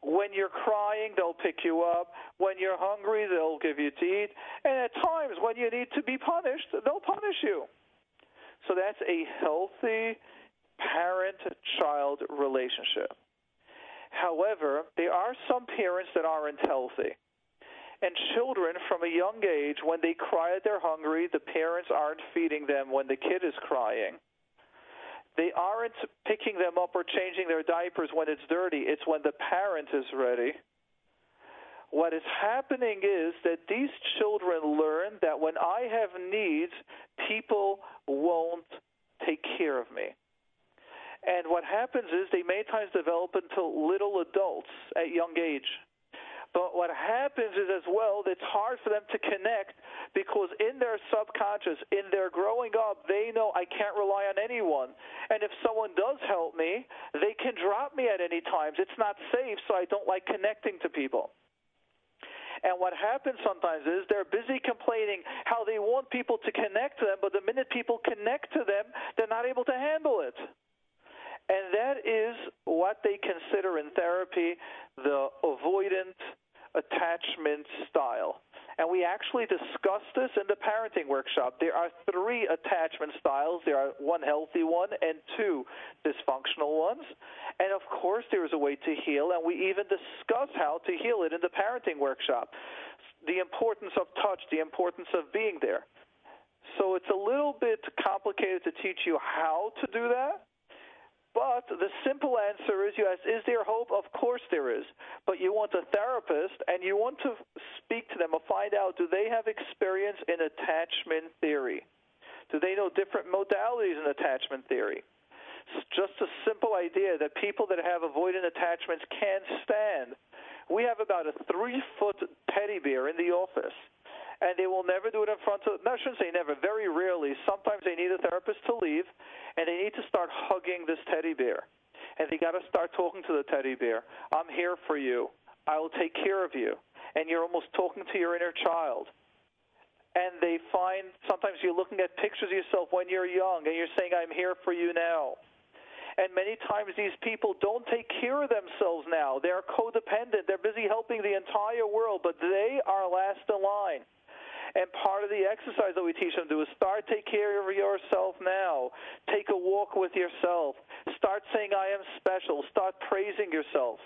when you're crying, they'll pick you up. When you're hungry, they'll give you to eat. And at times when you need to be punished, they'll punish you. So that's a healthy parent-child relationship. However, there are some parents that aren't healthy. And children from a young age, when they cry that they're hungry, the parents aren't feeding them when the kid is crying. They aren't picking them up or changing their diapers when it's dirty. It's when the parent is ready. What is happening is that these children learn that when I have needs, people won't take care of me. And what happens is they many times develop into little adults at young age. But what happens is as well that it's hard for them to connect because in their subconscious, in their growing up, they know I can't rely on anyone. And if someone does help me, they can drop me at any time. It's not safe, so I don't like connecting to people. And what happens sometimes is they're busy complaining how they want people to connect to them, but the minute people connect to them, they're not able to handle it. And that is what they consider in therapy the avoidant attachment style. And we actually discussed this in the parenting workshop. There are 3 attachment styles. There are 1 healthy one and 2 dysfunctional ones. And, of course, there is a way to heal, and we even discuss how to heal it in the parenting workshop, the importance of touch, the importance of being there. So it's a little bit complicated to teach you how to do that. But the simple answer is, you ask, is there hope? Of course there is. But you want a therapist, and you want to speak to them and find out, do they have experience in attachment theory? Do they know different modalities in attachment theory? It's just a simple idea that people that have avoidant attachments can't stand. We have about a 3-foot teddy bear in the office, and they will never do it in front of, no, I shouldn't say never, very rarely. Sometimes they need a therapist to leave, and they need to start hugging this teddy bear. And they got to start talking to the teddy bear. I'm here for you. I will take care of you. And you're almost talking to your inner child. And they find, sometimes you're looking at pictures of yourself when you're young, and you're saying, I'm here for you now. And many times these people don't take care of themselves now. They're codependent. They're busy helping the entire world, but they are last in line. And part of the exercise that we teach them to do is start take care of yourself now. Take a walk with yourself. Start saying, I am special. Start praising yourself.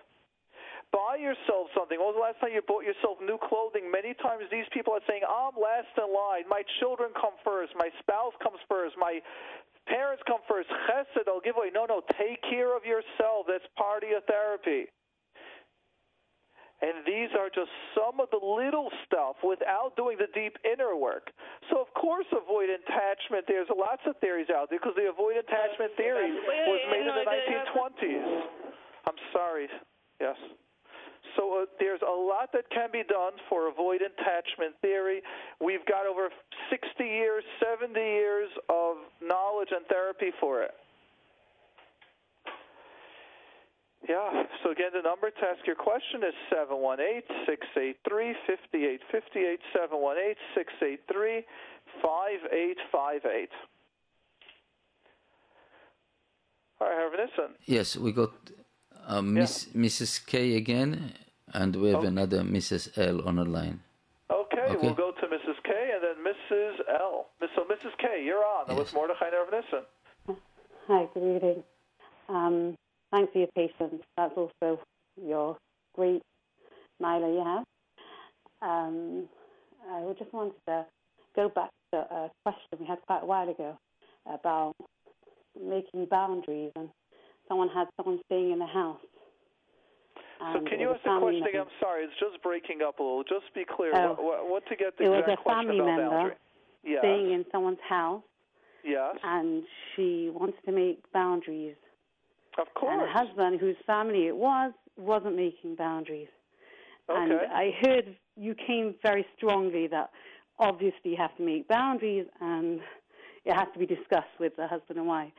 Buy yourself something. When was the last time you bought yourself new clothing? Many times these people are saying, I'm last in line. My children come first. My spouse comes first. My parents come first. Chesed, I'll give away. No, take care of yourself. That's part of your therapy. And these are just some of the little stuff without doing the deep inner work. So, of course, avoidant attachment, there's lots of theories out there because the avoidant attachment theory was made in the 1920s. I'm sorry. Yes. So there's a lot that can be done for avoidant attachment theory. We've got over 60 years, 70 years of knowledge and therapy for it. Yeah, so again, the number to ask your question is 718-683-5858, 718-683-5858. All right, Rav Nissen. Yes, we got Mrs. K again, and we have another Mrs. L on the line. Okay, we'll go to Mrs. K and then Mrs. L. So Mrs. K, you're on. Yes. With Mordechai and Rav Nissen. Hi, good evening. Thanks for your patience. That's also your great miler you have. I just wanted to go back to a question we had quite a while ago about making boundaries, and someone had someone staying in the house. So can you ask the question again? I'm sorry, it's just breaking up a little. Just be clear. What to get the exact question about boundaries? It was a family member staying in someone's house, and she wanted to make boundaries. Of course. And a husband whose family it was, wasn't making boundaries. Okay. And I heard you came very strongly that obviously you have to make boundaries and it has to be discussed with the husband and wife.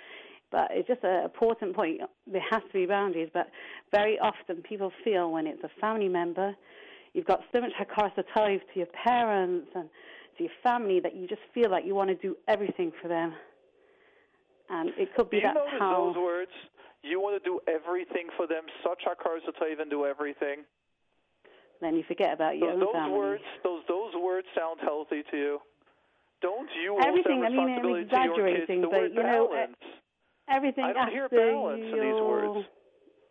But it's just an important point. There has to be boundaries. But very often people feel when it's a family member, you've got so much hakaras tov to your parents and to your family that you just feel like you want to do everything for them. And it could be that how... those words? You want to do everything for them, such hakaras tov, and do everything. Then you forget about your own family. Those words sound healthy to you. Don't you everything, also have responsibility I mean, I'm exaggerating, to your kids? The but, word balance. Everything I don't hear balance in these words.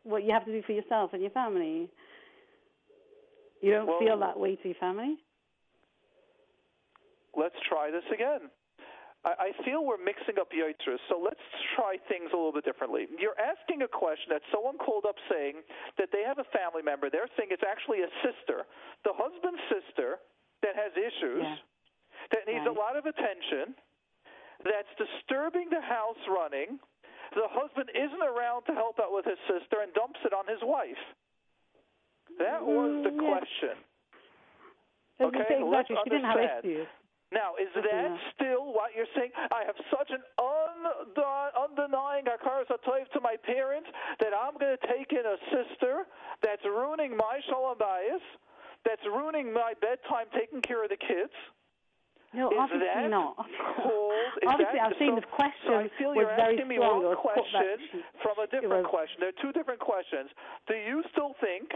What you have to do for yourself and your family. You don't feel that way to your family? Let's try this again. I feel we're mixing up yotzers, so let's try things a little bit differently. You're asking a question that someone called up saying that they have a family member. They're saying it's actually a sister, the husband's sister, that has issues, that needs a lot of attention, that's disturbing the house running. The husband isn't around to help out with his sister and dumps it on his wife. That was the question. Okay, let's understand. Now, is that still what you're saying? I have such an undenying hakaras tov to my parents that I'm going to take in a sister that's ruining my shalom bayis, that's ruining my bedtime, taking care of the kids? No, is obviously not. Obviously, I've seen the question. So I feel you're asking me one question from a different question. There are two different questions. Do you still think...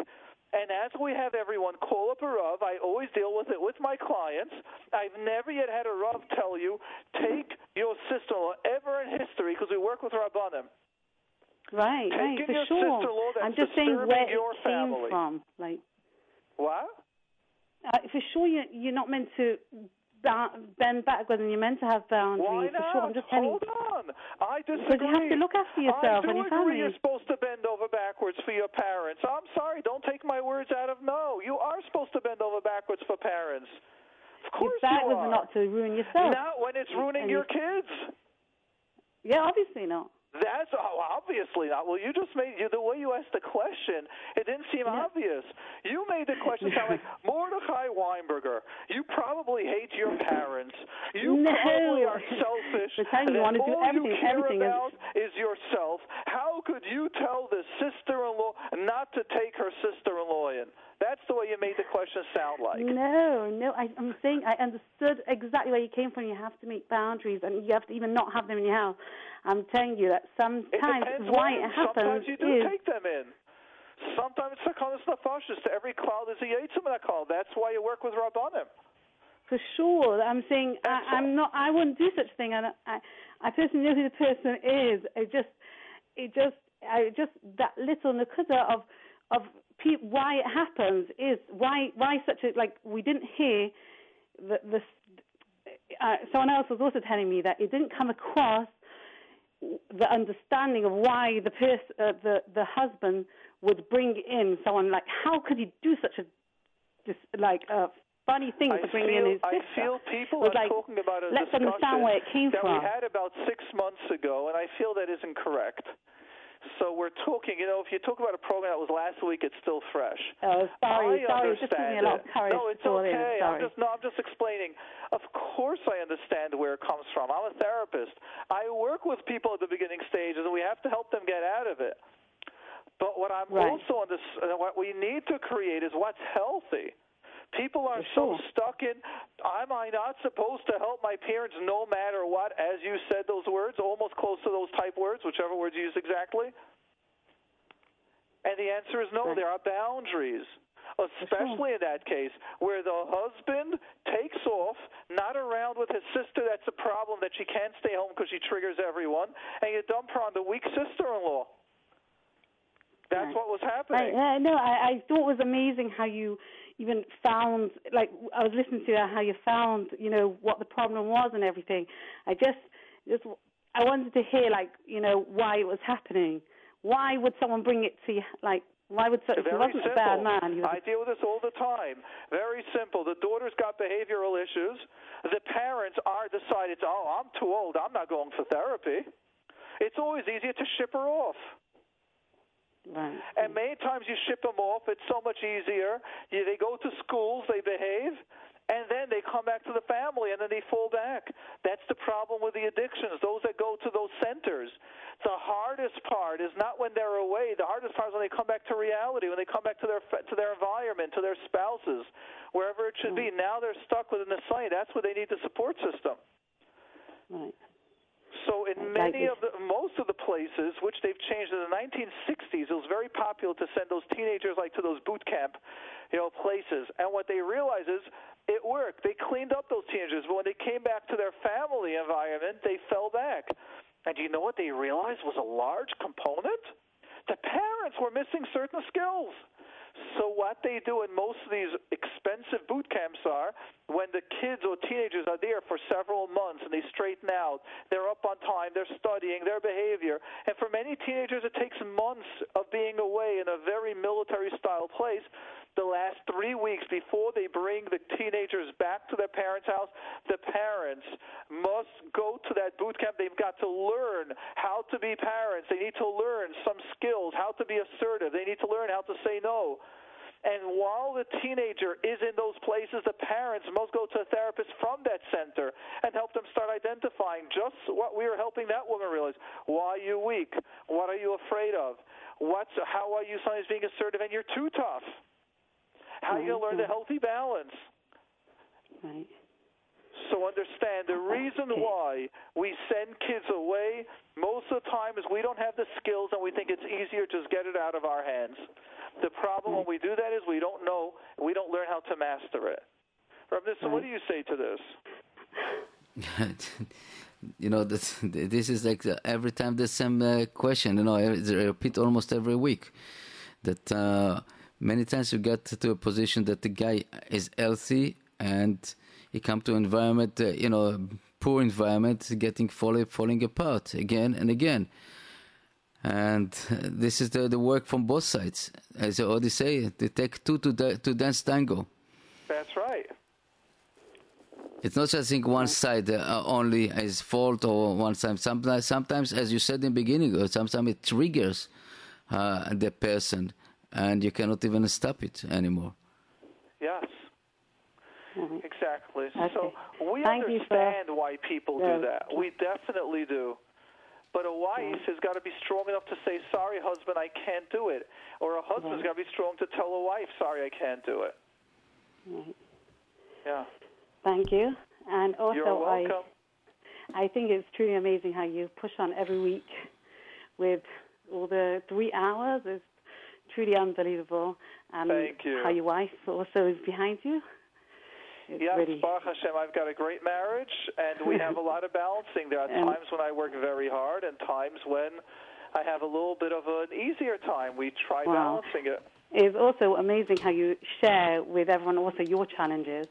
And as we have everyone call up a Rav, I always deal with it with my clients. I've never yet had a Rav tell you, take your sister-in-law ever in history, because we work with Rabbanim. Right, take for your sure. That's I'm just saying where it came family. From. Like, what? For sure you're not meant to bend backwards and you're meant to have boundaries. Why not? For sure. I'm just telling you. Hold on. I disagree. Because you have to look after yourself and your family. You're supposed to bend over backwards for your parents. I'm sorry. Don't take my words out of no. You are supposed to bend over backwards for parents. Of course you are. Your backwards are not to ruin yourself. Not when it's ruining your kids. Yeah, obviously not. That's obviously not. Well, you just made the way you asked the question, it didn't seem obvious. You made the question sound like Mordechai Winberger. You probably hate your parents. You probably are selfish. All you care about is yourself. How could you tell the sister-in-law not to take her sister-in-law in? That's the way you made the question sound like. No, I'm saying I understood exactly where you came from. You have to make boundaries, and you have to even not have them in your house. I'm telling you that sometimes why it happens. Sometimes you do take them in. Sometimes it's nefashis. To every cloud is a yetsim nakal. That's why you work with Rabbanim. For sure, I'm saying I'm not. I wouldn't do such a thing. I personally know who the person is. It just that little nakuda of why it happens is why such a, like, we didn't hear someone else was also telling me that it didn't come across the understanding of why the husband would bring in someone. Like, how could he do such a funny thing to bring in his sister? I feel people are talking about a discussion that we had about 6 months ago, and I feel that isn't correct. So we're talking, if you talk about a program that was last week, it's still fresh. Oh, sorry, just give me a lot of courage. No, it's okay. I'm just explaining. Of course I understand where it comes from. I'm a therapist. I work with people at the beginning stages, and we have to help them get out of it. But what I'm also what we need to create is what's healthy. People are so stuck in, am I not supposed to help my parents no matter what, as you said those words, almost close to those type words, whichever words you use exactly? And the answer is no, there are boundaries, especially in that case, where the husband takes off, not around with his sister, that's a problem, that she can't stay home because she triggers everyone, and you dump her on the weak sister-in-law. That's what was happening. I thought it was amazing how you even found, like, I was listening to that, how you found, what the problem was and everything. I wanted to hear, why it was happening. Why would someone bring it to you, he wasn't a bad man. I deal with this all the time. Very simple. The daughter's got behavioral issues. The parents decided, oh, I'm too old. I'm not going for therapy. It's always easier to ship her off. Right. And many times you ship them off, it's so much easier. They go to schools, they behave, and then they come back to the family, and then they fall back. That's the problem with the addictions, those that go to those centers. The hardest part is not when they're away. The hardest part is when they come back to reality, when they come back to their environment, to their spouses, wherever it should be. Now they're stuck within the site. That's where they need the support system. Right. So in most of the places, which they've changed in the 1960s, it was very popular to send those teenagers to those boot camp, places. And what they realized is it worked. They cleaned up those teenagers, but when they came back to their family environment, they fell back. And do you know what they realized was a large component? The parents were missing certain skills. So what they do in most of these expensive boot camps are when the kids or teenagers are there for several months and they straighten out, they're up on time, they're studying, their behavior. And for many teenagers, it takes months of being away in a very military-style place. The last 3 weeks before they bring the teenagers back to their parents' house, the parents must go to that boot camp. They've got to learn how to be parents. They need to learn some skills, how to be assertive. They need to learn how to say no. And while the teenager is in those places, the parents must go to a therapist from that center and help them start identifying just what we are helping that woman realize. Why are you weak? What are you afraid of? How are you sometimes being assertive and you're too tough? How are you going to learn the healthy balance? Right. So understand, the reason why we send kids away most of the time is we don't have the skills and we think it's easier to just get it out of our hands. The problem when we do that is we don't learn how to master it. Rav Nissen, what do you say to this? This is like every time the same question. It's repeat almost every week that many times you get to a position that the guy is healthy and you come to environment, poor environment, getting falling apart again and again. And this is the work from both sides. As I already say, they take two to dance tango. That's right. It's not just think one side only is fault or one side. Sometimes, as you said in the beginning, or sometimes it triggers the person, and you cannot even stop it anymore. Yes. Mm-hmm. Exactly. Okay. So we understand why people do that. We definitely do. But a wife has got to be strong enough to say, sorry, husband, I can't do it. Or a husband's got to be strong to tell a wife, sorry, I can't do it. Mm-hmm. Yeah. Thank you. And also, you're welcome. I think it's truly amazing how you push on every week with all the 3 hours. It's truly unbelievable. And thank you. How your wife also is behind you. It's yes, really... Baruch Hashem, I've got a great marriage, and we have a lot of balancing. There are times when I work very hard and times when I have a little bit of an easier time. We try balancing it. It's also amazing how you share with everyone also your challenges.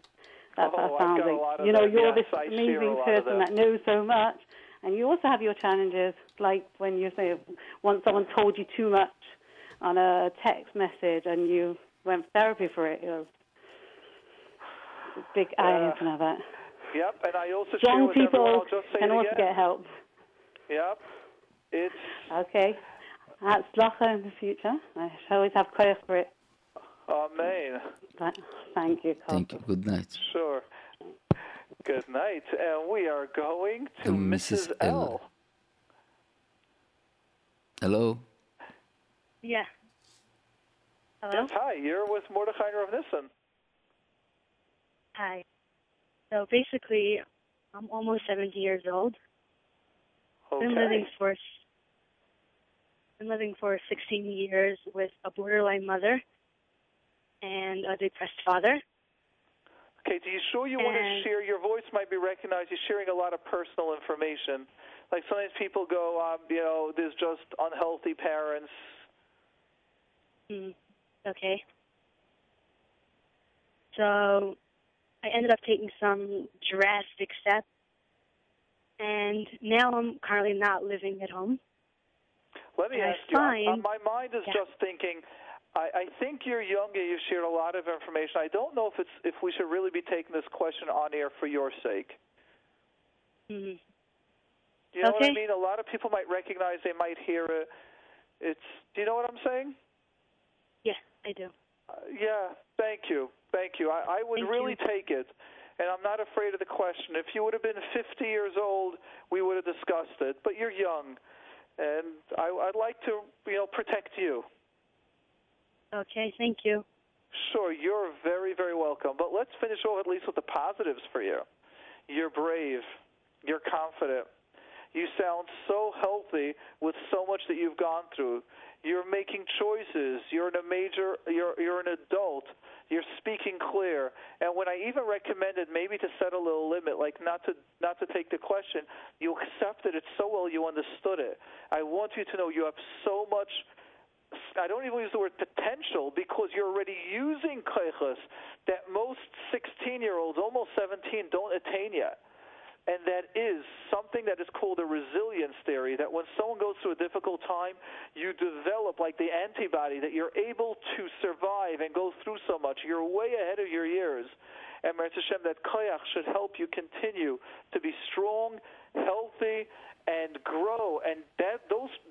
That's sounds like, you know, you're this amazing person that knows so much, and you also have your challenges, like when you say, once someone told you too much on a text message and you went to therapy for it. It was big eye opener, that. Yep, and I also share with everyone, can also get help. Yep. It's... Okay. That's Lacha in the future. I shall always have koyach for it. Amen. Thank you, Carl. Thank you. Good night. Sure. Good night. And we are going to Mrs. L. Hello? Yeah. Hello? Yes, hi. You're with Mordechai and Rav Nissen. Hi. So basically, I'm almost 70 years old. Okay. I've been living for 16 years with a borderline mother and a depressed father. Okay, do you sure you want to share? Your voice might be recognized. You're sharing a lot of personal information. Like sometimes people go, there's just unhealthy parents. Okay. So I ended up taking some drastic steps, and now I'm currently not living at home. Let me ask you, my mind is just thinking, I think you're younger, you've shared a lot of information. I don't know if we should really be taking this question on air for your sake. Mm-hmm. Do you know what I mean? A lot of people might recognize, they might hear it. Do you know what I'm saying? Yeah, I do. Thank you. I would take it, and I'm not afraid of the question. If you would have been 50 years old, we would have discussed it, but you're young, and I'd like to protect you. Okay, thank you. Sure, you're very, very welcome. But let's finish off at least with the positives for you. You're brave. You're confident. You sound so healthy with so much that you've gone through. You're making choices. You're an adult. You're speaking clear. And when I even recommended maybe to set a little limit, like not to take the question, you accepted it so well, you understood it. I want you to know you have so much. I don't even use the word potential because you're already using koichos that most 16-year-olds, almost 17, don't attain yet. And that is something that is called a resilience theory, that when someone goes through a difficult time, you develop like the antibody, that you're able to survive and go through so much. You're way ahead of your years. And Meretz Hashem, that koyach should help you continue to be strong, healthy, and grow, and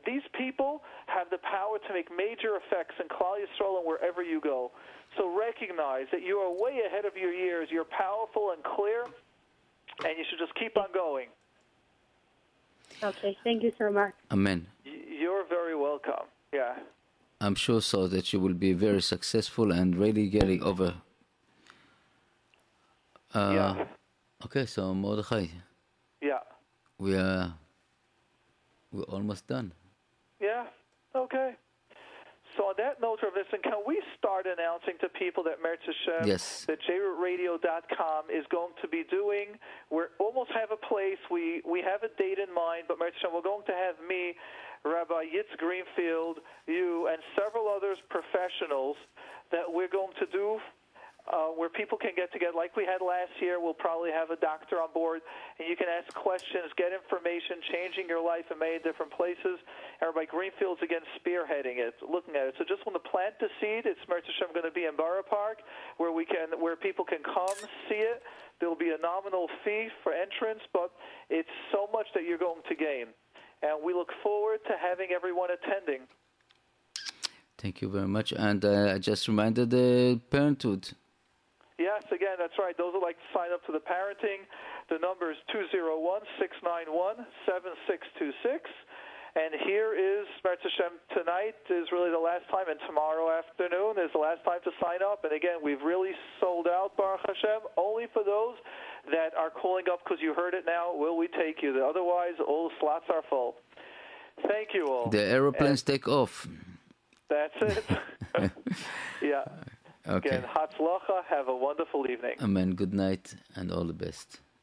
these people have the power to make major effects in Klal Yisrael and wherever you go. So recognize that you are way ahead of your years. You're powerful and clear, and you should just keep on going. Okay, thank you so much. Amen. You're very welcome. Yeah. I'm sure so that you will be very successful and really getting over. Yeah. Okay, so Mordechai. Yeah. We're almost done. Yeah, okay. So on that note, Rav Nissen, can we start announcing to people that Meretz Hashem, that JRootRadio.com is going to be doing, we almost have a place, we have a date in mind, but Meretz Hashem, we're going to have me, Rabbi Yitz Greenfield, you, and several others, professionals, that we're going to do where people can get together. Like we had last year, we'll probably have a doctor on board, and you can ask questions, get information, changing your life in many different places. And Rabbi Greenfield's, again, spearheading it, looking at it. So just want to plant the seed. It's Mertzishem going to be in Borough Park, where people can come see it. There will be a nominal fee for entrance, but it's so much that you're going to gain. And we look forward to having everyone attending. Thank you very much. And I just reminded the Parenthood. Yes, again, that's right. Those who like to sign up to the parenting, the number is 201-691-7626. And here is, Meretz Hashem, tonight is really the last time, and tomorrow afternoon is the last time to sign up. And again, we've really sold out, Baruch Hashem, only for those that are calling up because you heard it now. Will we take you? Otherwise, all slots are full. Thank you all. The aeroplanes take off. That's it. Yeah. Okay. Again, Hatzlacha, have a wonderful evening. Amen. Good night and all the best.